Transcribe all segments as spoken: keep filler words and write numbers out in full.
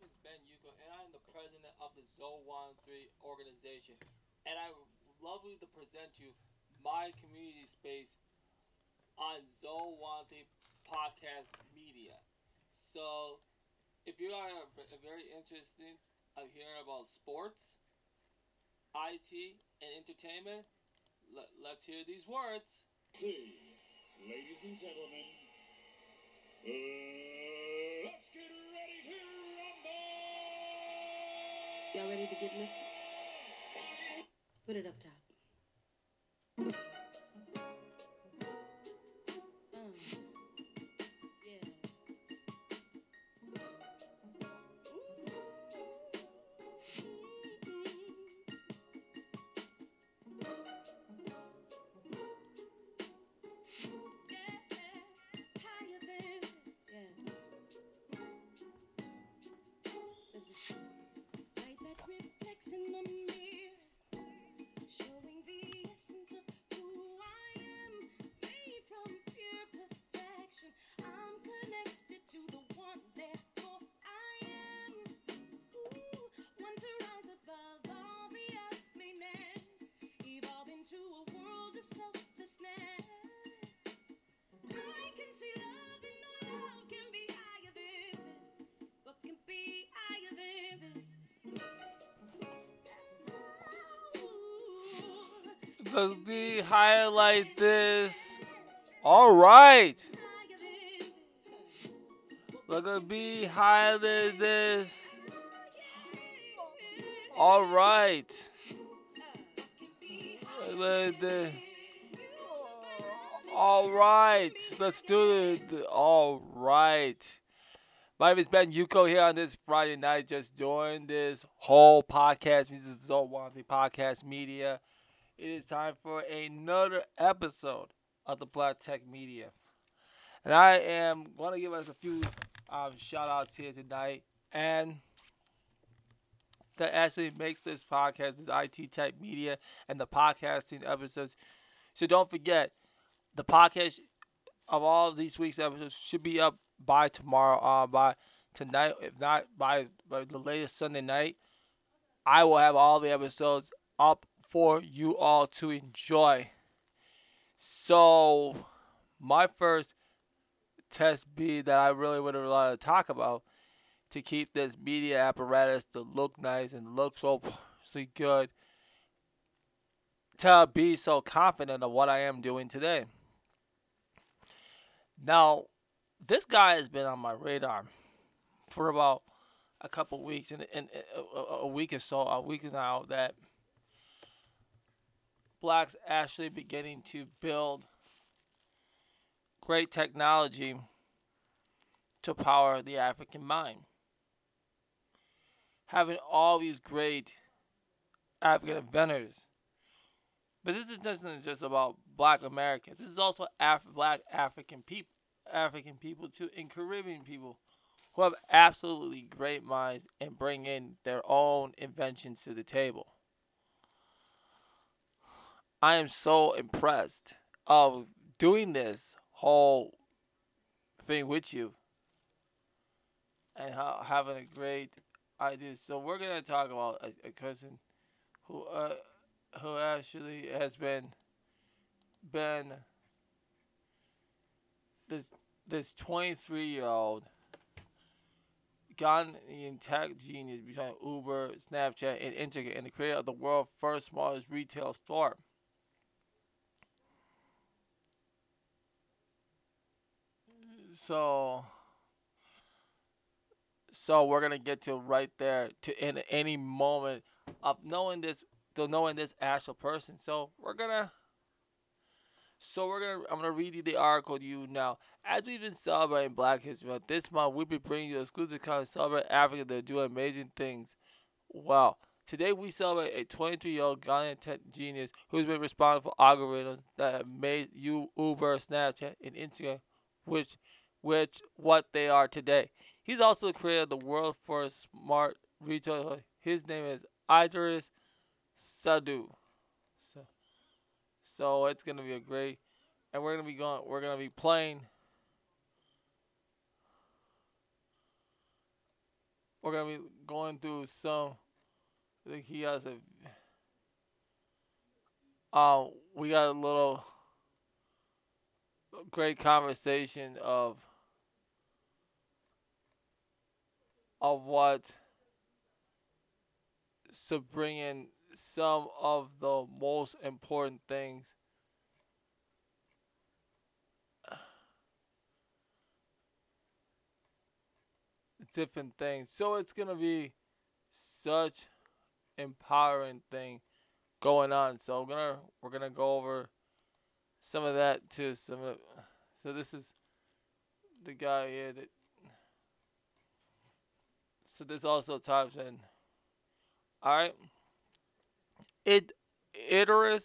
name is Ben Yuko, and I am the president of the Z O one three organization. And I would love to present you my community space on Z O one three Podcast Media. So, if you are very interested in hearing about sports, I T, and entertainment, let, let's hear these words. Please, ladies and gentlemen, uh, let's get ready to rumble! Y'all ready to get lifted? Put it up top. Could be higher like this. All right. Look at be higher than this. All right. All right. Let's do it. All right. My name is Ben Yuko here on this Friday night. Just doing this whole podcast. This is all Wanty Podcast Media. It is time for another episode of the Plot Tech Media. And I am going to give us a few um, shout-outs here tonight. And that actually makes this podcast, this I T Tech Media, and the podcasting episodes. So don't forget, the podcast of all of these week's episodes should be up by tomorrow, uh, by tonight, if not by, by the latest Sunday night. I will have all the episodes up for you all to enjoy. So my first test B that I really would have wanted to talk about to keep this media apparatus to look nice and look so good, to be so confident of what I am doing today. Now, this guy has been on my radar for about a couple weeks, and, and, and a, a week or so, a week now, that Black's actually beginning to build great technology to power the African mind. Having all these great African inventors. But this isn't just about Black Americans. This is also Af- Black African people, African people too, and Caribbean people who have absolutely great minds and bring in their own inventions to the table. I am so impressed of doing this whole thing with you and how, having a great idea. So we're going to talk about a, a cousin who uh, who actually has been been this this twenty-three-year-old Ghanaian tech genius behind Uber, Snapchat, and Instagram, and the creator of the world's first smallest retail store. So, so we're gonna get to right there to in any moment of knowing this, to knowing this actual person. So we're gonna, so we're gonna, I'm gonna read you the article to you now. As we've been celebrating Black History Month this month, we've been bringing you exclusive content to celebrate Africa that do amazing things. Wow! Today we celebrate a twenty-three-year-old Ghanaian tech genius who's been responsible for algorithms that have made you Uber, Snapchat, and Instagram, which Which what they are today. He's also created the world first smart retailer. His name is Idris Sandu. So, so it's gonna be a great, and we're gonna be going. We're gonna be playing we're gonna be going through some. I think he has a. Uh, we got a little great conversation of of what to bring in some of the most important things different things. So it's gonna be such empowering thing going on. So I'm gonna we're gonna go over some of that too. Some of, so this is the guy here that. So this also types in. All right. It Idris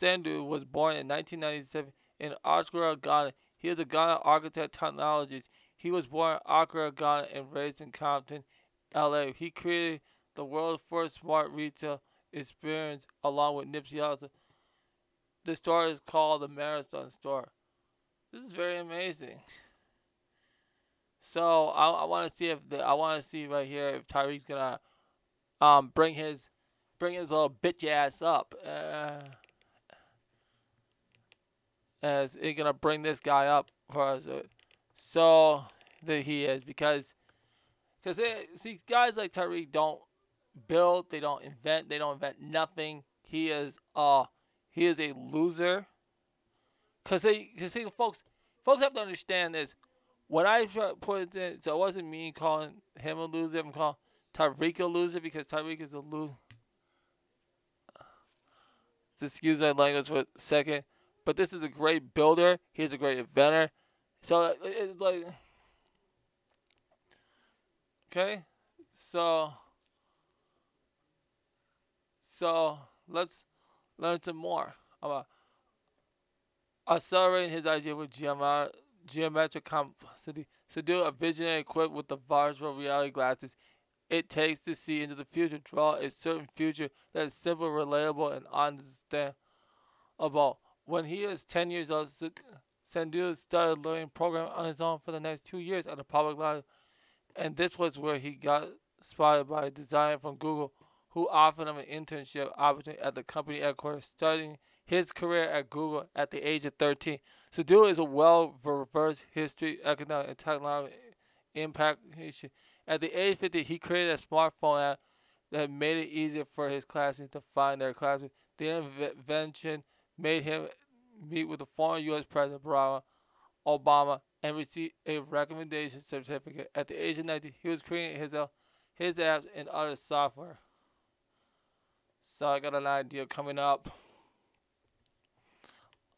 Sandu was born in nineteen ninety-seven in Accra, Ghana. He is a Ghana architect technologist. He was born in Accra, Ghana, and raised in Compton, L A. He created the world's first smart retail experience along with Nipsey Hussle. The store is called the Marathon Store. This is very amazing. So I, I want to see if the, I want to see right here if Tariq's gonna um bring his bring his little bitch ass up. Uh, as he's gonna bring this guy up for us. So that he is because, because see guys like Tariq don't build, they don't invent, they don't invent nothing. He is uh he is a loser. Cause they, cause see folks, folks have to understand this. When I put it in, so it wasn't me calling him a loser. I'm calling Tariq a loser because Tariq is a loser. Just excuse my language for a second, but this is a great builder. He's a great inventor. So it's like, okay, so, so let's learn some more about accelerating his idea with geomet geometric complexity. Sandu, a visionary equipped with the virtual reality glasses it takes to see into the future, draw a certain future that is simple, relatable, and understandable. When he is ten years old, Sandu started learning programming on his own for the next two years at a public library, and this was where he got inspired by a designer from Google who offered him an internship opportunity at the company headquarters, starting his career at Google at the age of thirteen. Sandu is a well-versed history, economic, and technology impact. At the age of fifty, he created a smartphone app that made it easier for his classmates to find their classmates. The invention made him meet with the former U S President Barack Obama and received a recommendation certificate. At the age of nineteen, he was creating his uh, his apps and other software. So I got an idea coming up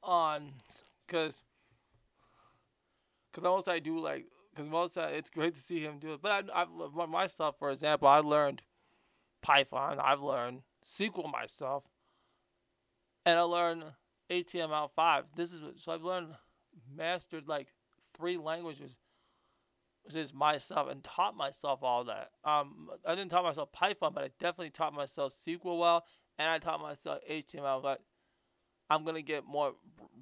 on, cause, cause most I do like, cause most I, it's great to see him do it. But I, I myself, for example, I learned Python, I've learned S Q L myself, and I learned H T M L five. This is what, so I've learned, mastered like three languages, which is myself, and taught myself all that. Um, I didn't taught myself Python, but I definitely taught myself S Q L well, and I taught myself H T M L. But I'm gonna get more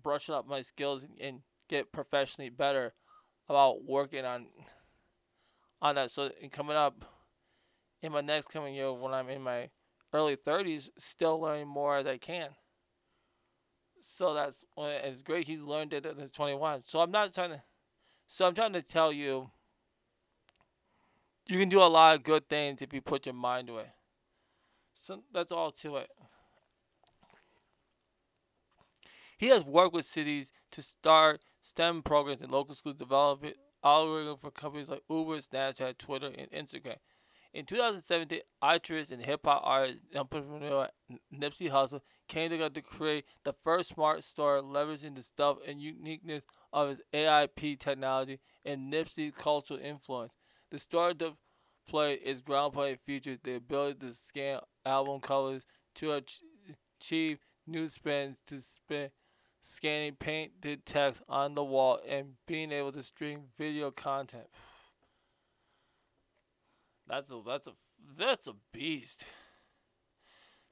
brushing up my skills and, and get professionally better about working on on that. So and coming up in my next coming year, when I'm in my early thirties, still learning more as I can. So that's, it's great. He's learned it at his twenty-one. So I'm not trying to, so I'm trying to tell you, you can do a lot of good things if you put your mind to it. So that's all to it. He has worked with cities to start STEM programs in local schools, developing algorithms for companies like Uber, Snapchat, Twitter, and Instagram. In two thousand seventeen, actress and hip-hop artist entrepreneur Nipsey Hussle came together to create the first smart store, leveraging the stealth and uniqueness of his A I P technology and Nipsey's cultural influence. The store displayed its groundbreaking features, the ability to scan album covers to achieve new spins, to spin, scanning painted text on the wall, and being able to stream video content. That's a that's a that's a beast.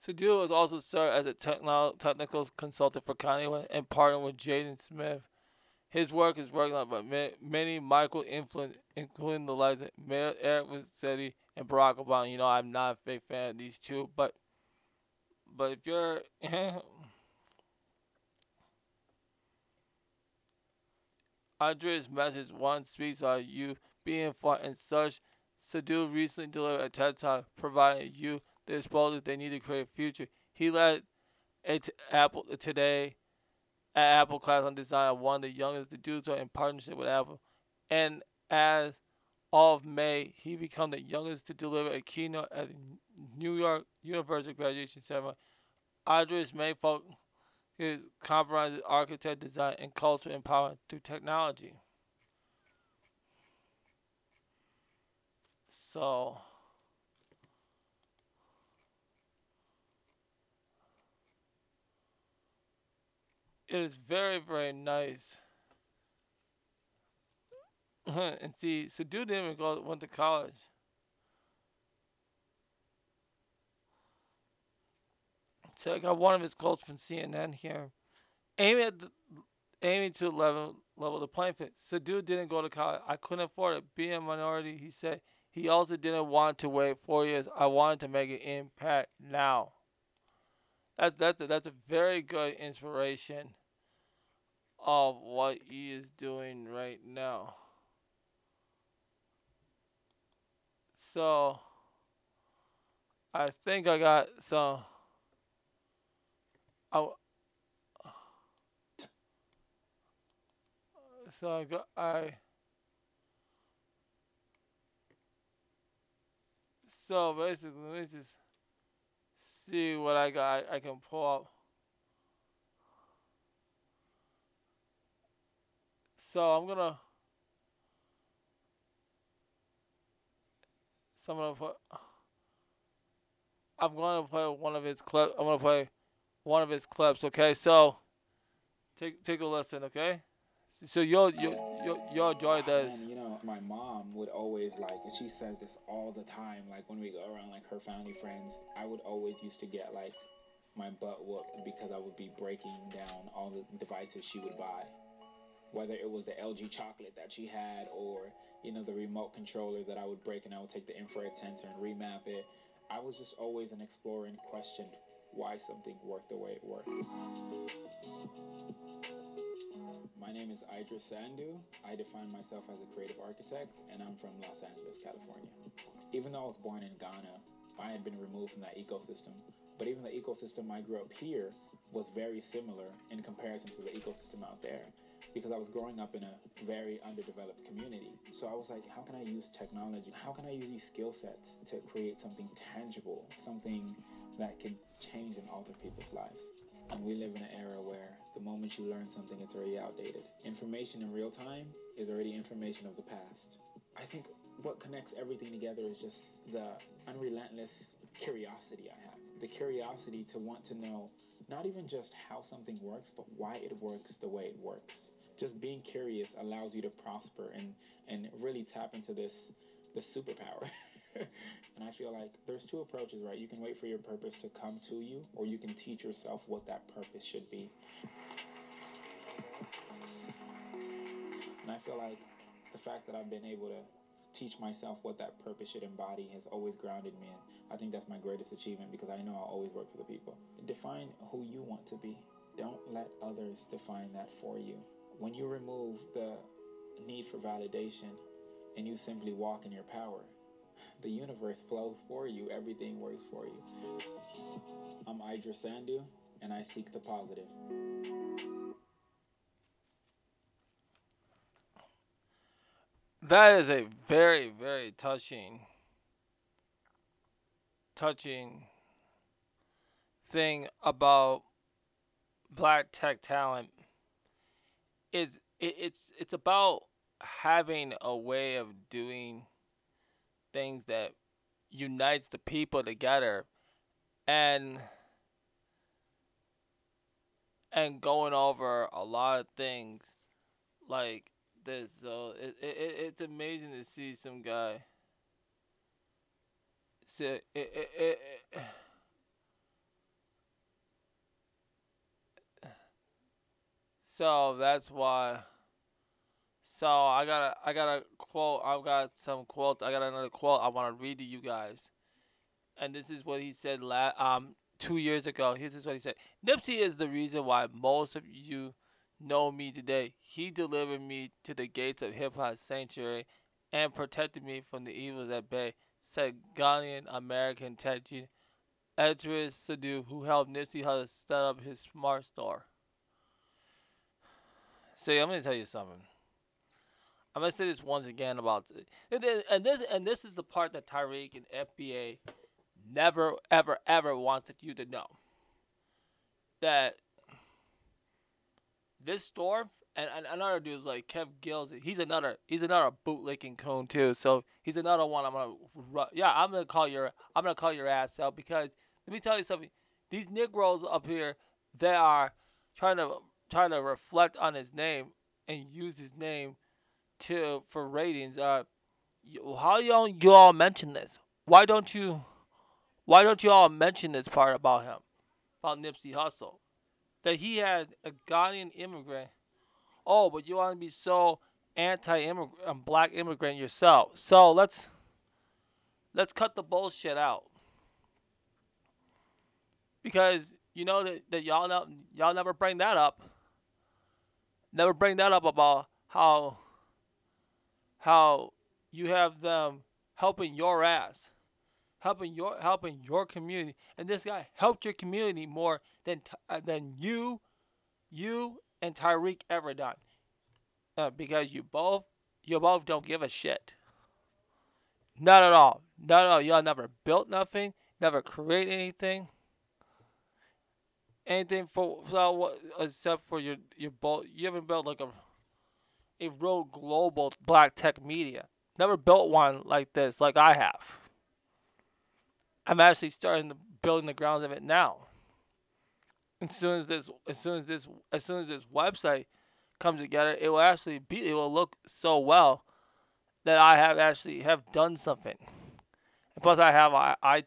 Sandu has also served as a technical technical consultant for Kanye West and partnered with Jaden Smith His work is worked on by many Michael influence, including the likes of Mayor Eric Garcetti and Barack Obama. You know, I'm not a big fan of these two, but but if you're Idris' message one speaks on you being fought and such. Sandu recently delivered a TED Talk providing you the exposure they need to create a future. He led a t- Apple today. At Apple class on design, one of the youngest to do so in partnership with Apple. And as of May, he became the youngest to deliver a keynote at the New York University graduation ceremony. Idris may focus his compromises architect design and cultural empowerment through technology. So it is very, very nice. And see, Sandu didn't even go, went to college. So I got one of his quotes from C N N here. Aiming, at the, aiming to level, level the playing field. Sandu didn't go to college. I couldn't afford it. Being a minority, he said, he also didn't want to wait four years. I wanted to make an impact now. That's, that's, a, that's a very good inspiration of what he is doing right now. So I think I got some. I, so I got I. So basically, let me just see what I got. I, I can pull up. So I'm gonna. So I'm gonna put. I'm gonna play one of his clips. I'm gonna play one of his clips. Okay, so take take a listen. Okay, so you'll you you you'll enjoy this. You know, my mom would always like, and she says this all the time. Like when we go around, like her family friends, I would always used to get like my butt whooped because I would be breaking down all the devices she would buy, whether it was the L G chocolate that she had or, you know, the remote controller that I would break and I would take the infrared sensor and remap it. I was just always an explorer and questioned why something worked the way it worked. My name is Idris Sandu. I define myself as a creative architect, and I'm from Los Angeles, California. Even though I was born in Ghana, I had been removed from that ecosystem. But even the ecosystem I grew up here was very similar in comparison to the ecosystem out there, because I was growing up in a very underdeveloped community. So I was like, how can I use technology? How can I use these skill sets to create something tangible, something that can change and alter people's lives? And we live in an era where the moment you learn something, it's already outdated. Information in real time is already information of the past. I think what connects everything together is just the unrelentless curiosity I have. The curiosity to want to know not even just how something works, but why it works the way it works. Just being curious allows you to prosper and, and really tap into this, this superpower. And I feel like there's two approaches, right? You can wait for your purpose to come to you, or you can teach yourself what that purpose should be. And I feel like the fact that I've been able to teach myself what that purpose should embody has always grounded me, and I think that's my greatest achievement, because I know I'll always work for the people. Define who you want to be. Don't let others define that for you. When you remove the need for validation and you simply walk in your power, the universe flows for you. Everything works for you. I'm Idris Sandu, and I seek the positive. That is a very, very touching, touching thing about Black tech talent. It's it, it's it's about having a way of doing things that unites the people together, and and going over a lot of things like this. So it, it it's amazing to see some guy. See, it, it, it, it, So that's why So I got I got a quote. I've got some quotes. I got another quote I want to read to you guys. And this is what he said la- um two years ago. Here's what he said. Nipsey is the reason why most of you know me today. He delivered me to the gates of hip-hop sanctuary and protected me from the evils at bay, said Ghanaian-American techie Idris Sandu, who helped Nipsey Hussle set up his smart store. See, I'm going to tell you something. I'm going to say this once again about... And this, and this is the part that Tariq and F B A never, ever, ever wants you to know. That this store... And, and another dude's like Kev Gills. He's another. He's another bootlicking coon too. So he's another one. I'm gonna. Yeah, I'm gonna call your. I'm gonna call your ass out, because let me tell you something. These Negroes up here, they are trying to trying to reflect on his name and use his name to for ratings. Uh, how y'all you all mention this? Why don't you? Why don't you all mention this part about him, about Nipsey Hussle, that he had a Ghanaian immigrant. Oh, but you want to be so anti-immigrant, um, black immigrant yourself. So let's let's cut the bullshit out, because you know that, that y'all know, y'all never bring that up. Never bring that up about how how you have them helping your ass, helping your helping your community, and this guy helped your community more than uh, than you you. and Tariq ever done, uh, because you both, you both don't give a shit. Not at all, not at all. Y'all never built nothing, never create anything, anything for so, except for your your both. You haven't built like a a real global Black Tech Media. Never built one like this, like I have. I'm actually starting to building the grounds of it now. As soon as this, as soon as this, as soon as this website comes together, it will actually be, it will look so well that I have actually have done something. And plus, I have an I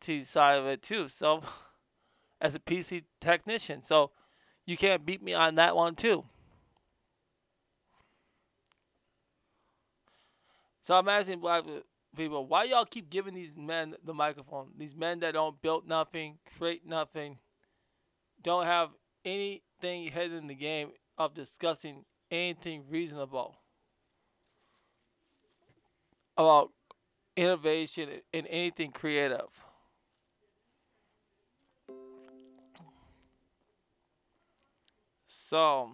T side of it too. So, as a P C technician, so you can't beat me on that one too. So I'm asking black people, why y'all keep giving these men the microphone? These men that don't build nothing, create nothing. Don't have anything head in the game of discussing anything reasonable about innovation and anything creative. So,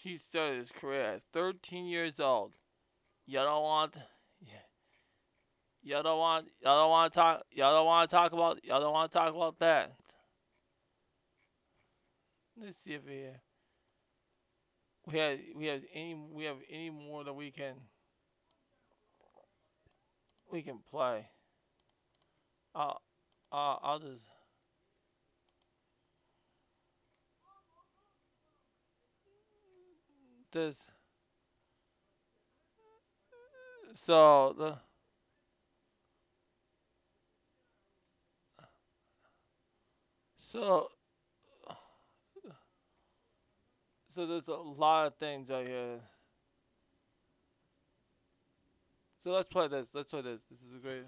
he started his career at thirteen years old. Y'all don't want... Y'all don't want... Y'all don't want to talk... Y'all don't want to talk about... Y'all don't want to talk about that. Let's see if we, uh, we have we have any we have any more that we can we can play. Uh, uh, I'll just this. So the. So. So there's a lot of things out here. So let's play this. Let's play this. This is a great.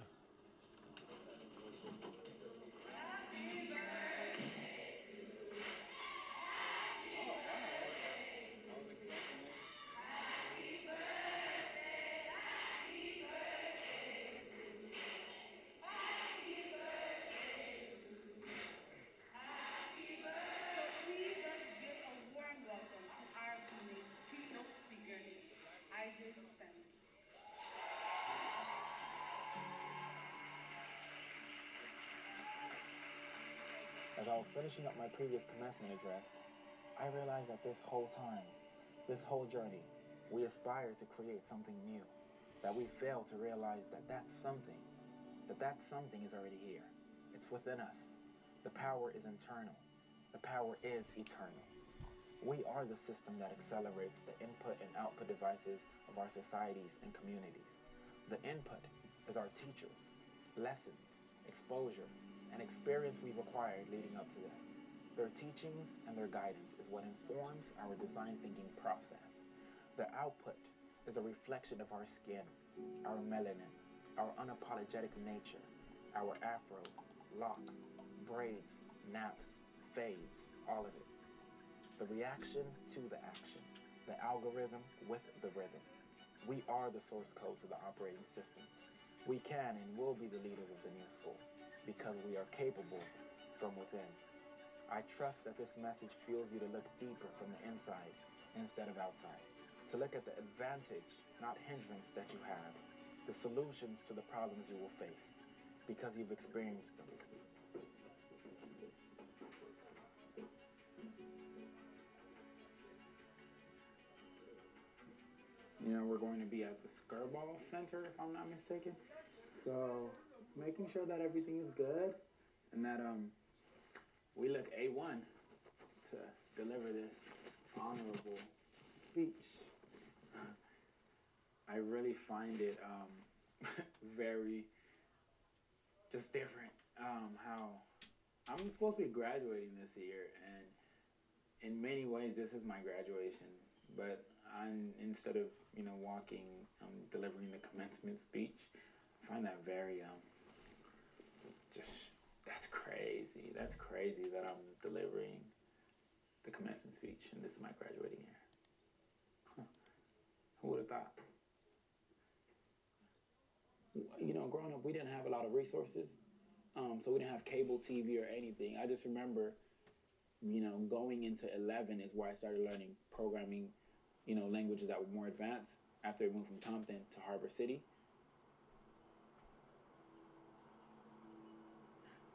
As I was finishing up my previous commencement address, I realized that this whole time, this whole journey, we aspired to create something new, that we failed to realize that that something, that that something is already here. It's within us. The power is internal. The power is eternal. We are the system that accelerates the input and output devices of our societies and communities. The input is our teachers, lessons, exposure, and experience we've acquired leading up to this. Their teachings and their guidance is is what informs our design thinking process. The output is a reflection of our skin, our melanin, our unapologetic nature, our afros, locks, braids, naps, fades, all of it. The reaction to the action, the algorithm with the rhythm. We are the source code to the operating system. We can and will be the leaders of the new school because we are capable from within. I trust that this message fuels you to look deeper from the inside instead of outside, to look at the advantage, not hindrance, that you have, the solutions to the problems you will face because you've experienced them. You know, we're going to be at the Skirball Center, if I'm not mistaken. So, it's making sure that everything is good and that um, we look A one to deliver this honorable speech. I really find it um, very just different um, how I'm supposed to be graduating this year, and in many ways, this is my graduation, but I'm, instead of, you know, walking, I'm delivering the commencement speech. I find that very, um, just, that's crazy. That's crazy that I'm delivering the commencement speech, and this is my graduating year. Huh. Who would have thought? You know, growing up, we didn't have a lot of resources, um, so we didn't have cable T V or anything. I just remember, you know, going into eleven is where I started learning programming, you know, languages that were more advanced after we moved from Compton to Harbor City.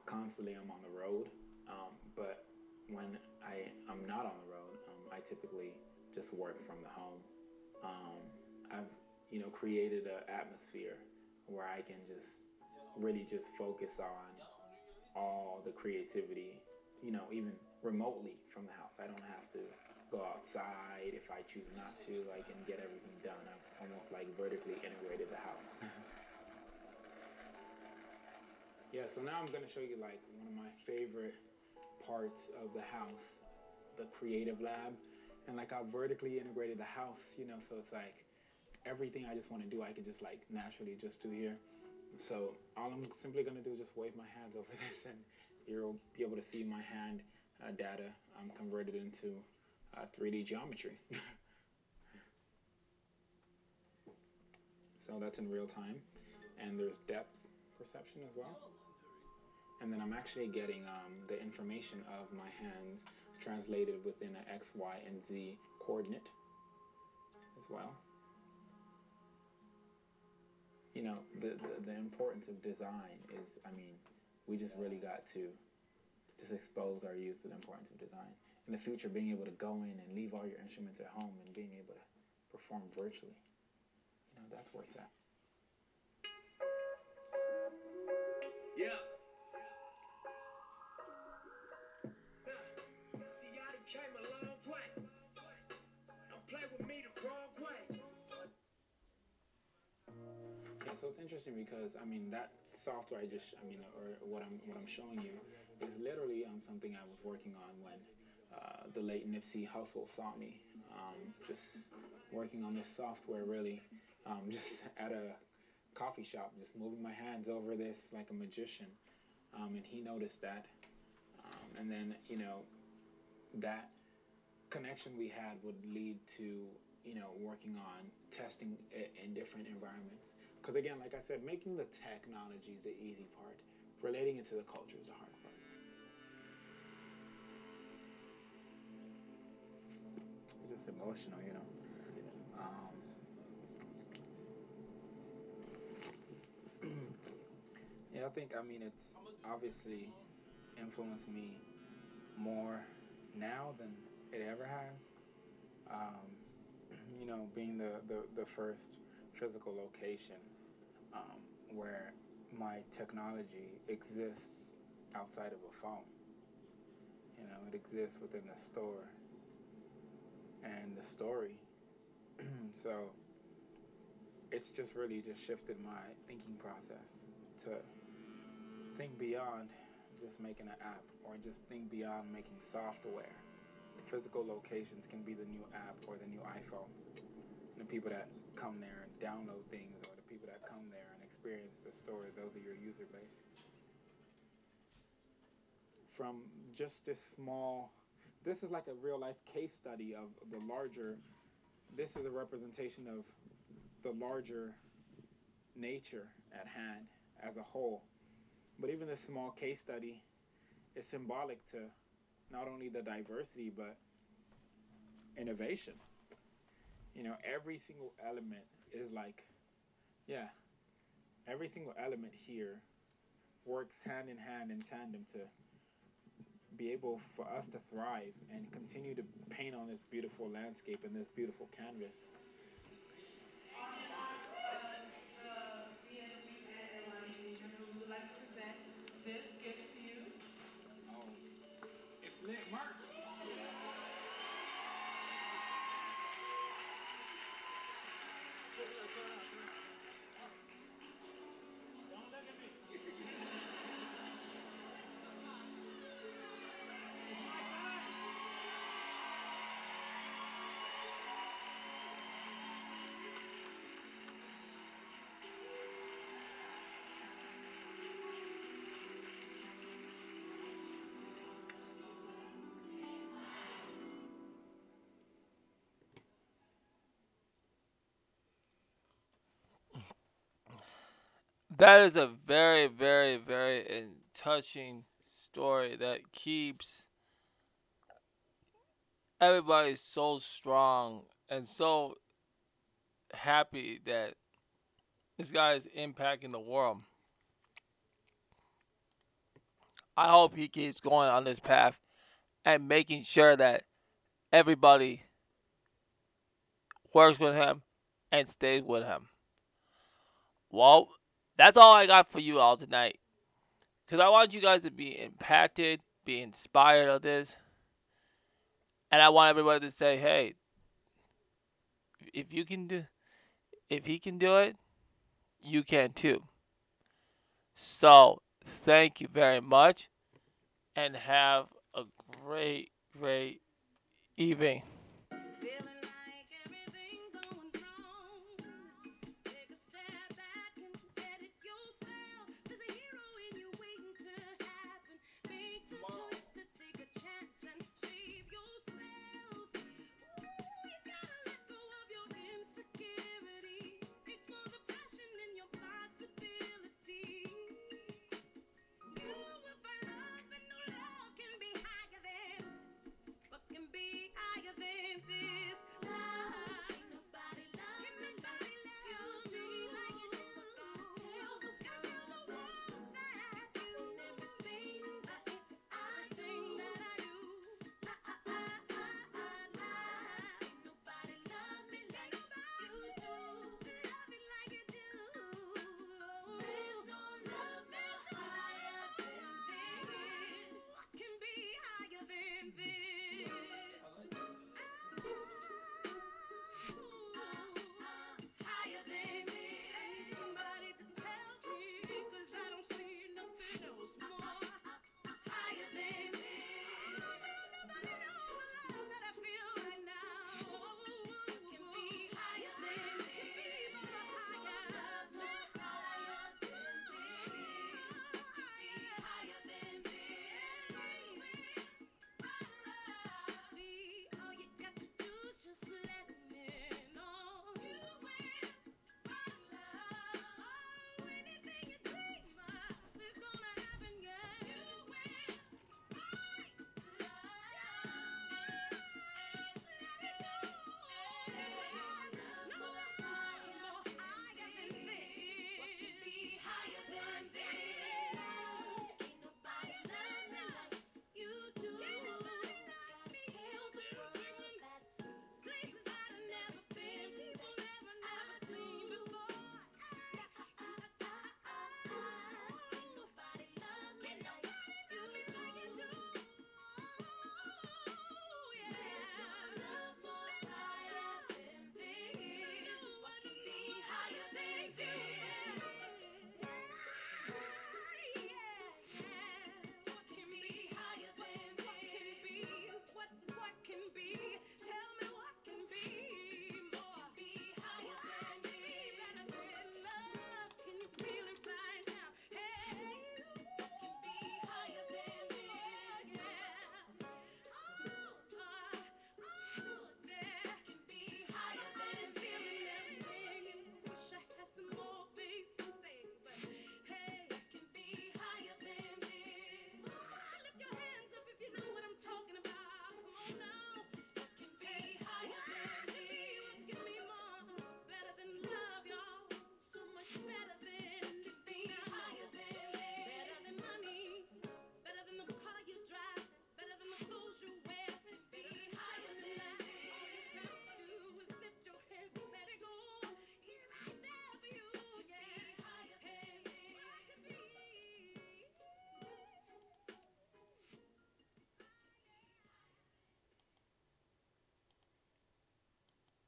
Constantly I'm on the road, um, but when I, I'm not on the road, um, I typically just work from the home. Um, I've, you know, created an atmosphere where I can just really just focus on all the creativity, you know, even remotely from the house. I don't have to go outside if I choose not to. I can get everything done. I've almost like vertically integrated the house. Yeah, so now I'm gonna show you like one of my favorite parts of the house, the creative lab. And like I vertically integrated the house, you know, so it's like everything I just wanna do, I can just like naturally just do here. So all I'm simply gonna do is just wave my hands over this, and you'll be able to see my hand uh, data um, converted into Uh, three D geometry. So that's in real time, and there's depth perception as well, and then I'm actually getting um, the information of my hands translated within an X, Y, and Z coordinate as well. You know, the, the, the importance of design is, I mean, we just really got to just expose our youth to the importance of design. In the future, being able to go in and leave all your instruments at home and being able to perform virtually, you know, that's where it's at. Yeah. Yeah, so it's interesting because, I mean, that software I just, I mean, or what I'm, what I'm showing you is literally um, something I was working on when Uh, the late Nipsey Hussle saw me, um, just working on this software really, um, just at a coffee shop, just moving my hands over this like a magician, um, and he noticed that, um, and then, you know, that connection we had would lead to, you know, working on testing it in different environments, because again, like I said, making the technology is the easy part, relating it to the culture is the hard part. Just emotional, you know. Um, yeah, I think, I mean, it's obviously influenced me more now than it ever has. Um, you know, being the, the, the first physical location um, where my technology exists outside of a phone. You know, it exists within the store and the story. So it's just really just shifted my thinking process to think beyond just making an app or just think beyond making software physical locations can be the new app or the new iPhone. And the people that come there and download things, or the people that come there and experience the store, those are your user base. From just this small, this is like a real life case study of the larger, this is a representation of the larger nature at hand as a whole. But even this small case study is symbolic to not only the diversity, but innovation. You know, every single element is like, yeah, every single element here works hand in hand in tandem to be able for us to thrive and continue to paint on this beautiful landscape and this beautiful canvas. On the B M C and L M A, we would like to present this gift to you. Oh, it's lit, Mark. Don't look at me. That is a very, very, very touching story that keeps everybody so strong and so happy that this guy is impacting the world. I hope he keeps going on this path and making sure that everybody works with him and stays with him. Well, that's all I got for you all tonight, because I want you guys to be impacted, be inspired of this. And I want everybody to say, hey, if you can do, if he can do it, you can too. So thank you very much and have a great, great evening.